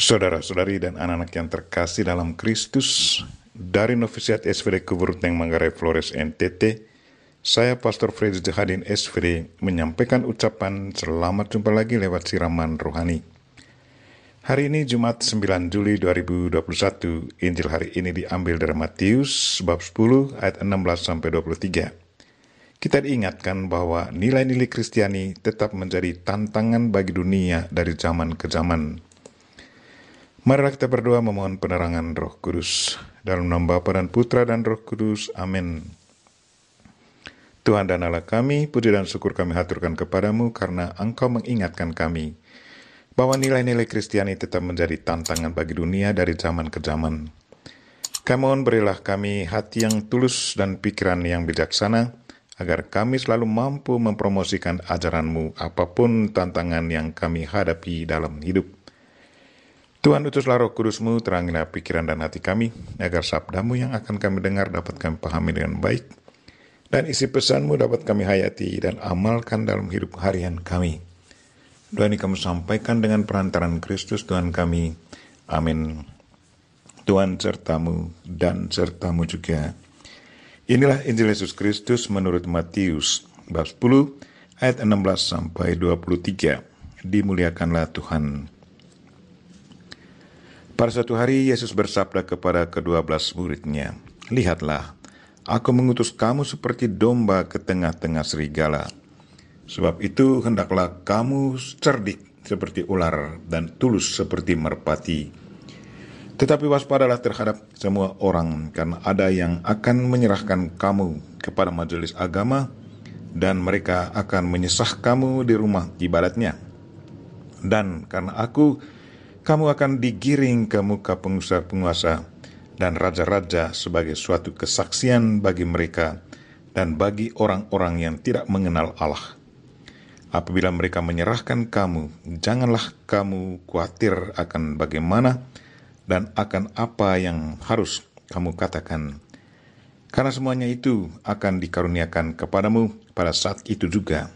Saudara-saudari dan anak-anak yang terkasih dalam Kristus, dari Novisiat SVD Kuruteng Manggarai Flores NTT, saya Pastor Fred Zahadin SVD menyampaikan ucapan selamat jumpa lagi lewat siraman rohani. Hari ini Jumat 9 Juli 2021, Injil hari ini diambil dari Matius bab 10 ayat 16-23. Kita diingatkan bahwa nilai-nilai Kristiani tetap menjadi tantangan bagi dunia dari zaman ke zaman. Marilah kita berdoa memohon penerangan Roh Kudus. Dalam nama Bapa dan Putra dan Roh Kudus, amin. Tuhan dan Allah kami, puji dan syukur kami haturkan kepadamu karena Engkau mengingatkan kami bahwa nilai-nilai Kristiani tetap menjadi tantangan bagi dunia dari zaman ke zaman. Kami mohon berilah kami hati yang tulus dan pikiran yang bijaksana, agar kami selalu mampu mempromosikan ajaran-Mu apapun tantangan yang kami hadapi dalam hidup. Tuhan, utuslah Roh Kudus-Mu, terangilah pikiran dan hati kami, agar sabda-Mu yang akan kami dengar dapat kami pahami dengan baik, dan isi pesan-Mu dapat kami hayati dan amalkan dalam hidup harian kami. Doa ini kami sampaikan dengan perantaran Kristus Tuhan kami. Amin. Tuhan sertamu dan sertamu juga. Inilah Injil Yesus Kristus menurut Matius bab 10 ayat 16-23. Dimuliakanlah Tuhan. Pada suatu hari Yesus bersabda kepada ke-12 murid-Nya, "Lihatlah, Aku mengutus kamu seperti domba ke tengah-tengah serigala. Sebab itu hendaklah kamu cerdik seperti ular dan tulus seperti merpati. Tetapi waspadalah terhadap semua orang, karena ada yang akan menyerahkan kamu kepada majelis agama, dan mereka akan menyesah kamu di rumah ibadatnya. Dan karena Aku, kamu akan digiring ke muka penguasa-penguasa dan raja-raja sebagai suatu kesaksian bagi mereka dan bagi orang-orang yang tidak mengenal Allah. Apabila mereka menyerahkan kamu, janganlah kamu khawatir akan bagaimana dan akan apa yang harus kamu katakan. Karena semuanya itu akan dikaruniakan kepadamu pada saat itu juga.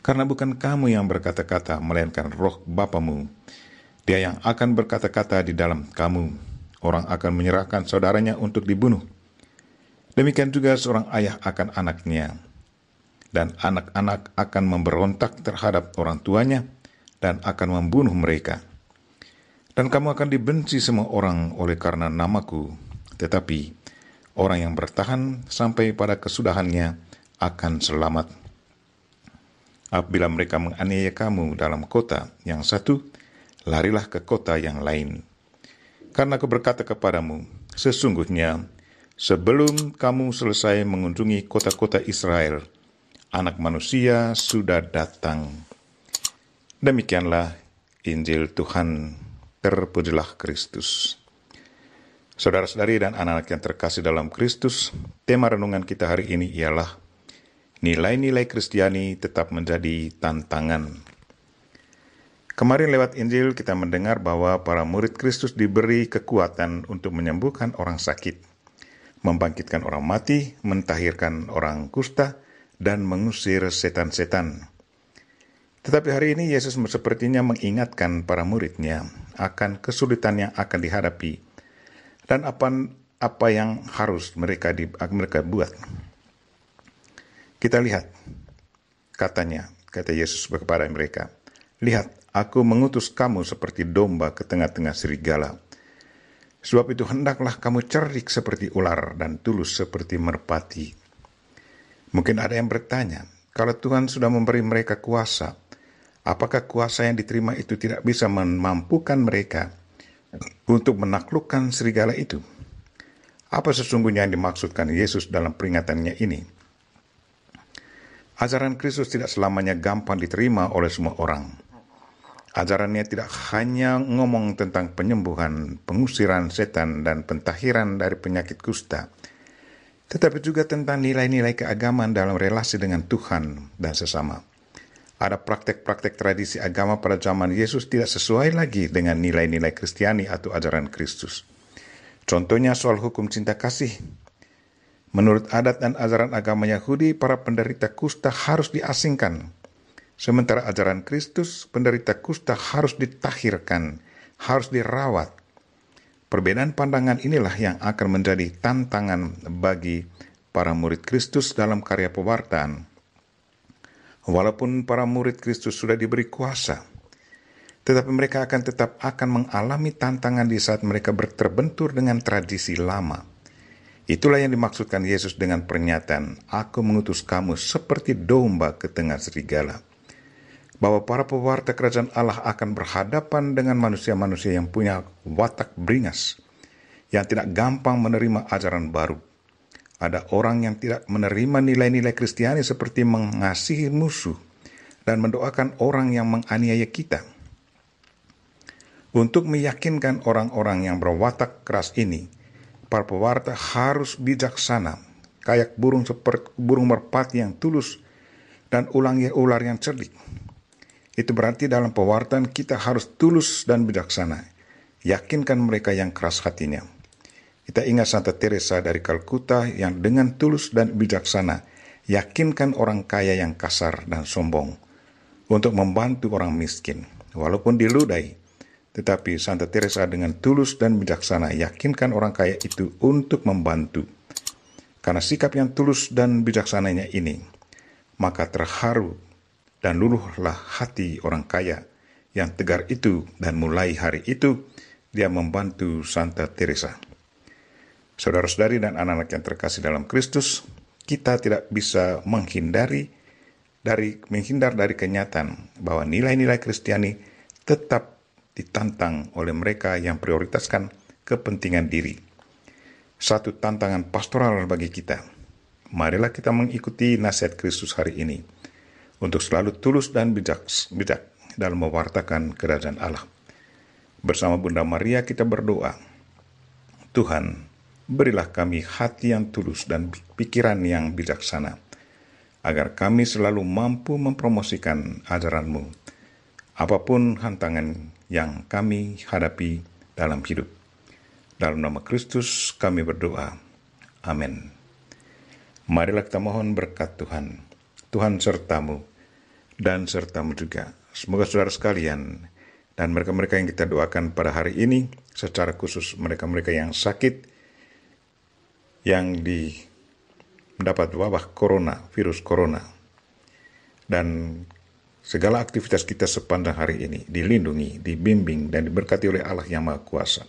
Karena bukan kamu yang berkata-kata, melainkan Roh Bapamu. Dia yang akan berkata-kata di dalam kamu. Orang akan menyerahkan saudaranya untuk dibunuh. Demikian juga seorang ayah akan anaknya, dan anak-anak akan memberontak terhadap orang tuanya dan akan membunuh mereka. Dan kamu akan dibenci semua orang oleh karena namaku, tetapi orang yang bertahan sampai pada kesudahannya akan selamat. Apabila mereka menganiaya kamu dalam kota yang satu, larilah ke kota yang lain. Karena Aku berkata kepadamu, sesungguhnya sebelum kamu selesai mengunjungi kota-kota Israel, Anak Manusia sudah datang." Demikianlah Injil Tuhan. Terpujilah Kristus. Saudara-saudari dan anak-anak yang terkasih dalam Kristus, tema renungan kita hari ini ialah nilai-nilai Kristiani tetap menjadi tantangan. Kemarin lewat Injil kita mendengar bahwa para murid Kristus diberi kekuatan untuk menyembuhkan orang sakit, membangkitkan orang mati, mentahirkan orang kusta, dan mengusir setan-setan. Tetapi hari ini Yesus sepertinya mengingatkan para murid-Nya akan kesulitan yang akan dihadapi dan apa yang harus mereka buat. Kita lihat, kata Yesus kepada mereka, "Lihat, Aku mengutus kamu seperti domba ke tengah-tengah serigala. Sebab itu hendaklah kamu cerdik seperti ular dan tulus seperti merpati." Mungkin ada yang bertanya, kalau Tuhan sudah memberi mereka kuasa, apakah kuasa yang diterima itu tidak bisa memampukan mereka untuk menaklukkan serigala itu? Apa sesungguhnya yang dimaksudkan Yesus dalam peringatannya ini? Ajaran Kristus tidak selamanya gampang diterima oleh semua orang. Ajarannya tidak hanya ngomong tentang penyembuhan, pengusiran setan, dan pentahiran dari penyakit kusta, tetapi juga tentang nilai-nilai keagamaan dalam relasi dengan Tuhan dan sesama. Ada praktek-praktek tradisi agama pada zaman Yesus tidak sesuai lagi dengan nilai-nilai Kristiani atau ajaran Kristus. Contohnya soal hukum cinta kasih. Menurut adat dan ajaran agama Yahudi, para penderita kusta harus diasingkan. Sementara ajaran Kristus, penderita kusta harus ditahirkan, harus dirawat. Perbedaan pandangan inilah yang akan menjadi tantangan bagi para murid Kristus dalam karya pewartaan. Walaupun para murid Kristus sudah diberi kuasa, tetapi mereka akan mengalami tantangan di saat mereka terbentur dengan tradisi lama. Itulah yang dimaksudkan Yesus dengan pernyataan, "Aku mengutus kamu seperti domba ke tengah serigala." Bahwa para pewarta kerajaan Allah akan berhadapan dengan manusia-manusia yang punya watak beringas, yang tidak gampang menerima ajaran baru. Ada orang yang tidak menerima nilai-nilai Kristiani seperti mengasihi musuh dan mendoakan orang yang menganiaya kita. Untuk meyakinkan orang-orang yang berwatak keras ini, para pewarta harus bijaksana, kayak burung merpati yang tulus dan ular yang cerdik. Itu berarti dalam pewartaan kita harus tulus dan bijaksana. Yakinkan mereka yang keras hatinya. Kita ingat Santa Teresa dari Kalkuta yang dengan tulus dan bijaksana yakinkan orang kaya yang kasar dan sombong untuk membantu orang miskin. Walaupun diludahi, tetapi Santa Teresa dengan tulus dan bijaksana yakinkan orang kaya itu untuk membantu. Karena sikap yang tulus dan bijaksananya ini, maka terharu dan luluhlah hati orang kaya yang tegar itu, dan mulai hari itu dia membantu Santa Teresa. Saudara-saudari dan anak-anak yang terkasih dalam Kristus, kita tidak bisa menghindar dari kenyataan bahwa nilai-nilai Kristiani tetap ditantang oleh mereka yang prioritaskan kepentingan diri. Satu tantangan pastoral bagi kita. Marilah kita mengikuti nasihat Kristus hari ini untuk selalu tulus dan bijak dalam mewartakan kerajaan Allah. Bersama Bunda Maria kita berdoa, "Tuhan, berilah kami hati yang tulus dan pikiran yang bijaksana, agar kami selalu mampu mempromosikan ajaran-Mu, apapun hantangan yang kami hadapi dalam hidup." Dalam nama Kristus kami berdoa. Amin. Marilah kita mohon berkat Tuhan. Tuhan sertamu dan sertamu juga. Semoga saudara sekalian dan mereka-mereka yang kita doakan pada hari ini, secara khusus mereka-mereka yang sakit, yang mendapat wabah virus corona, dan segala aktivitas kita sepanjang hari ini dilindungi, dibimbing, dan diberkati oleh Allah yang Maha Kuasa,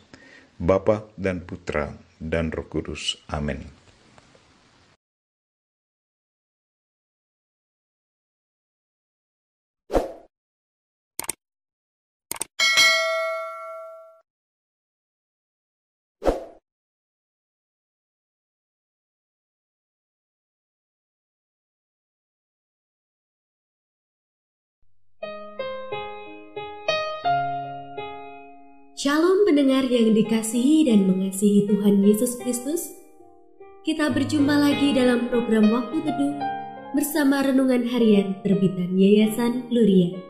Bapa dan Putra dan Roh Kudus. Amin. Shalom pendengar yang dikasihi dan mengasihi Tuhan Yesus Kristus. Kita berjumpa lagi dalam program Waktu Teduh bersama Renungan Harian terbitan Yayasan Luria.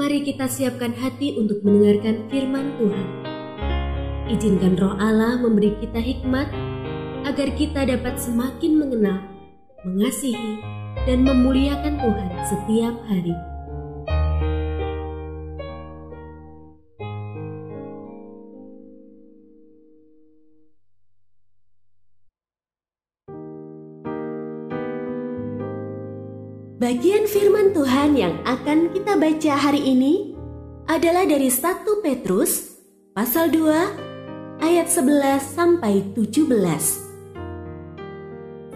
Mari kita siapkan hati untuk mendengarkan firman Tuhan. Izinkan Roh Allah memberi kita hikmat agar kita dapat semakin mengenal, mengasihi, dan memuliakan Tuhan setiap hari. Bagian firman Tuhan yang akan kita baca hari ini adalah dari 1 Petrus pasal 2 ayat 11 sampai 17.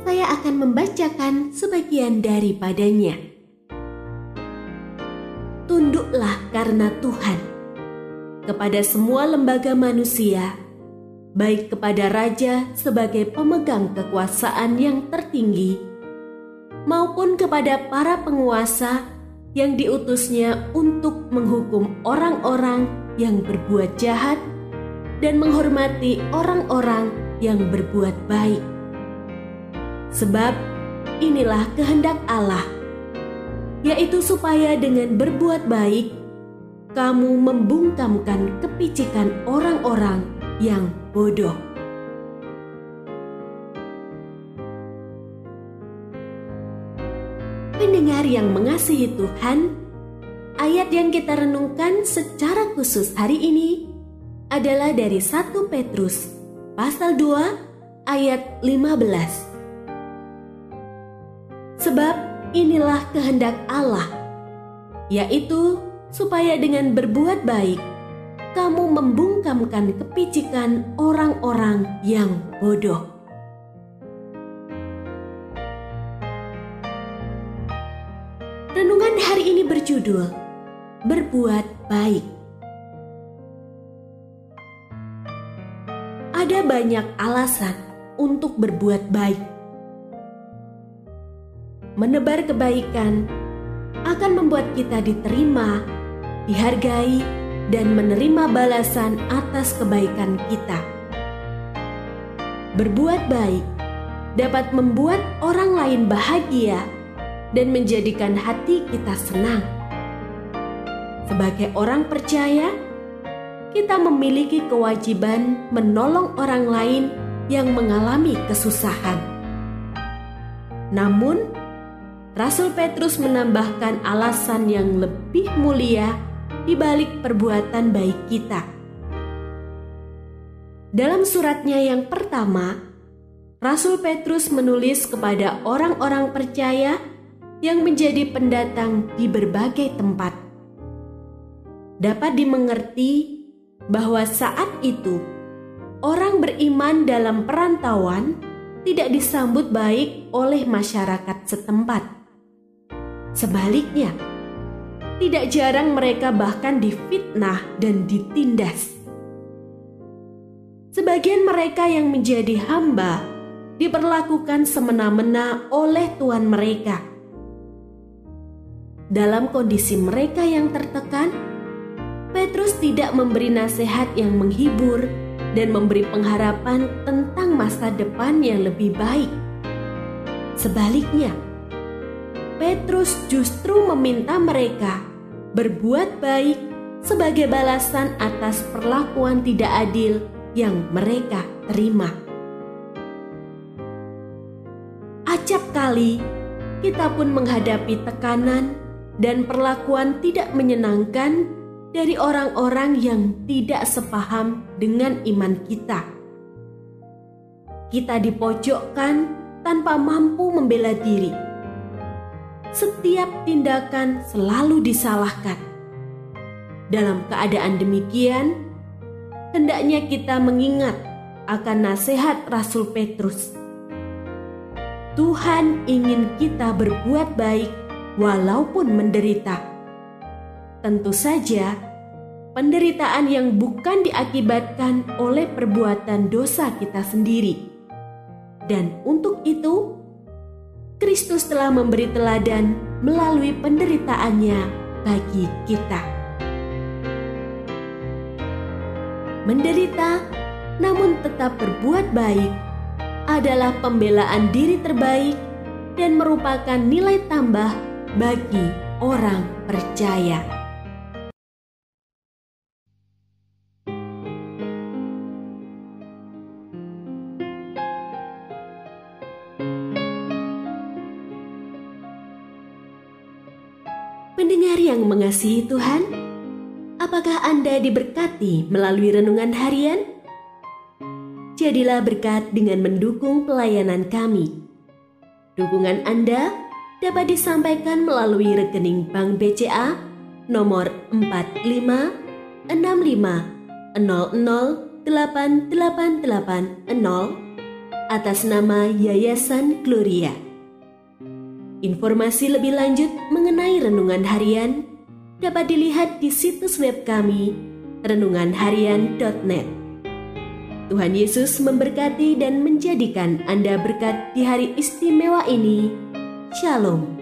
Saya akan membacakan sebagian daripadanya. Tunduklah karena Tuhan kepada semua lembaga manusia, baik kepada raja sebagai pemegang kekuasaan yang tertinggi, maupun kepada para penguasa yang diutusnya untuk menghukum orang-orang yang berbuat jahat dan menghormati orang-orang yang berbuat baik. Sebab inilah kehendak Allah, yaitu supaya dengan berbuat baik, kamu membungkamkan kepicikan orang-orang yang bodoh. pendengar yang mengasihi Tuhan, ayat yang kita renungkan secara khusus hari ini adalah dari 1 Petrus pasal 2 ayat 15. Sebab inilah kehendak Allah, yaitu supaya dengan berbuat baik kamu membungkamkan kepicikan orang-orang yang bodoh. Renungan hari ini berjudul Berbuat Baik. Ada banyak alasan untuk berbuat baik. Menebar kebaikan akan membuat kita diterima, dihargai, dan menerima balasan atas kebaikan kita. Berbuat baik dapat membuat orang lain bahagia dan menjadikan hati kita senang. Sebagai orang percaya, kita memiliki kewajiban menolong orang lain yang mengalami kesusahan. Namun, Rasul Petrus menambahkan alasan yang lebih mulia di balik perbuatan baik kita. Dalam suratnya yang pertama, Rasul Petrus menulis kepada orang-orang percaya yang menjadi pendatang di berbagai tempat. Dapat dimengerti bahwa saat itu orang beriman dalam perantauan tidak disambut baik oleh masyarakat setempat. Sebaliknya, tidak jarang mereka bahkan difitnah dan ditindas. Sebagian mereka yang menjadi hamba diperlakukan semena-mena oleh tuan mereka. Dalam kondisi mereka yang tertekan, Petrus tidak memberi nasihat yang menghibur dan memberi pengharapan tentang masa depan yang lebih baik. Sebaliknya, Petrus justru meminta mereka berbuat baik sebagai balasan atas perlakuan tidak adil yang mereka terima. Acap kali kita pun menghadapi tekanan dan perlakuan tidak menyenangkan dari orang-orang yang tidak sepaham dengan iman kita. Kita dipojokkan tanpa mampu membela diri. Setiap tindakan selalu disalahkan. Dalam keadaan demikian, hendaknya kita mengingat akan nasihat Rasul Petrus. Tuhan ingin kita berbuat baik walaupun menderita. Tentu saja, penderitaan yang bukan diakibatkan oleh perbuatan dosa kita sendiri. Dan untuk itu, Kristus telah memberi teladan melalui penderitaannya bagi kita. Menderita namun tetap berbuat baik adalah pembelaan diri terbaik dan merupakan nilai tambah bagi orang percaya. Pendengar yang mengasihi Tuhan, apakah Anda diberkati melalui renungan harian? Jadilah berkat dengan mendukung pelayanan kami. Dukungan Anda dapat disampaikan melalui rekening Bank BCA nomor 4565008880 atas nama Yayasan Gloria. Informasi lebih lanjut mengenai renungan harian dapat dilihat di situs web kami renunganharian.net. Tuhan Yesus memberkati dan menjadikan Anda berkat di hari istimewa ini. Shalom.